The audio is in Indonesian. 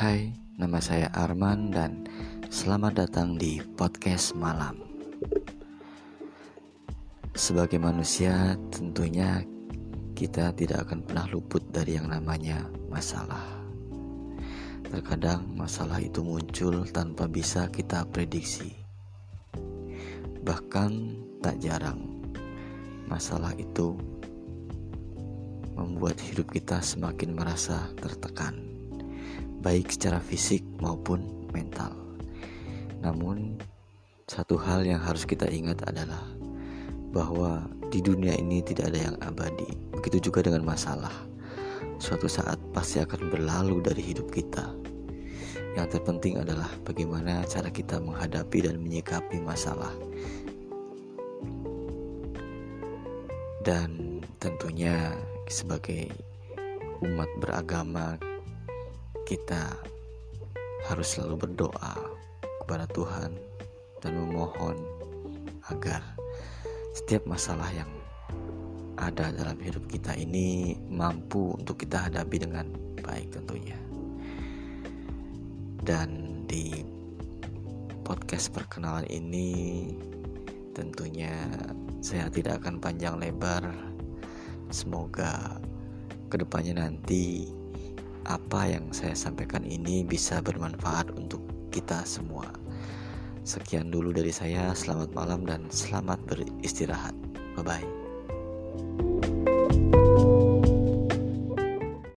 Hai, nama saya Arman dan selamat datang di Podcast Malam. Sebagai manusia, tentunya kita tidak akan pernah luput dari yang namanya masalah. Terkadang masalah itu muncul tanpa bisa kita prediksi. Bahkan tak jarang, masalah itu membuat hidup kita semakin merasa tertekan, baik secara fisik maupun mental. Namun, satu hal yang harus kita ingat adalah bahwa di dunia ini tidak ada yang abadi. Begitu juga dengan masalah. Suatu saat pasti akan berlalu dari hidup kita. Yang terpenting adalah bagaimana cara kita menghadapi dan menyikapi masalah. Dan tentunya sebagai umat beragama, kita harus selalu berdoa kepada Tuhan dan memohon agar setiap masalah yang ada dalam hidup kita ini mampu untuk kita hadapi dengan baik tentunya. Dan di podcast perkenalan ini tentunya saya tidak akan panjang lebar. Semoga kedepannya nanti apa yang saya sampaikan ini bisa bermanfaat untuk kita semua. Sekian dulu dari saya, selamat malam dan selamat beristirahat. Bye-bye.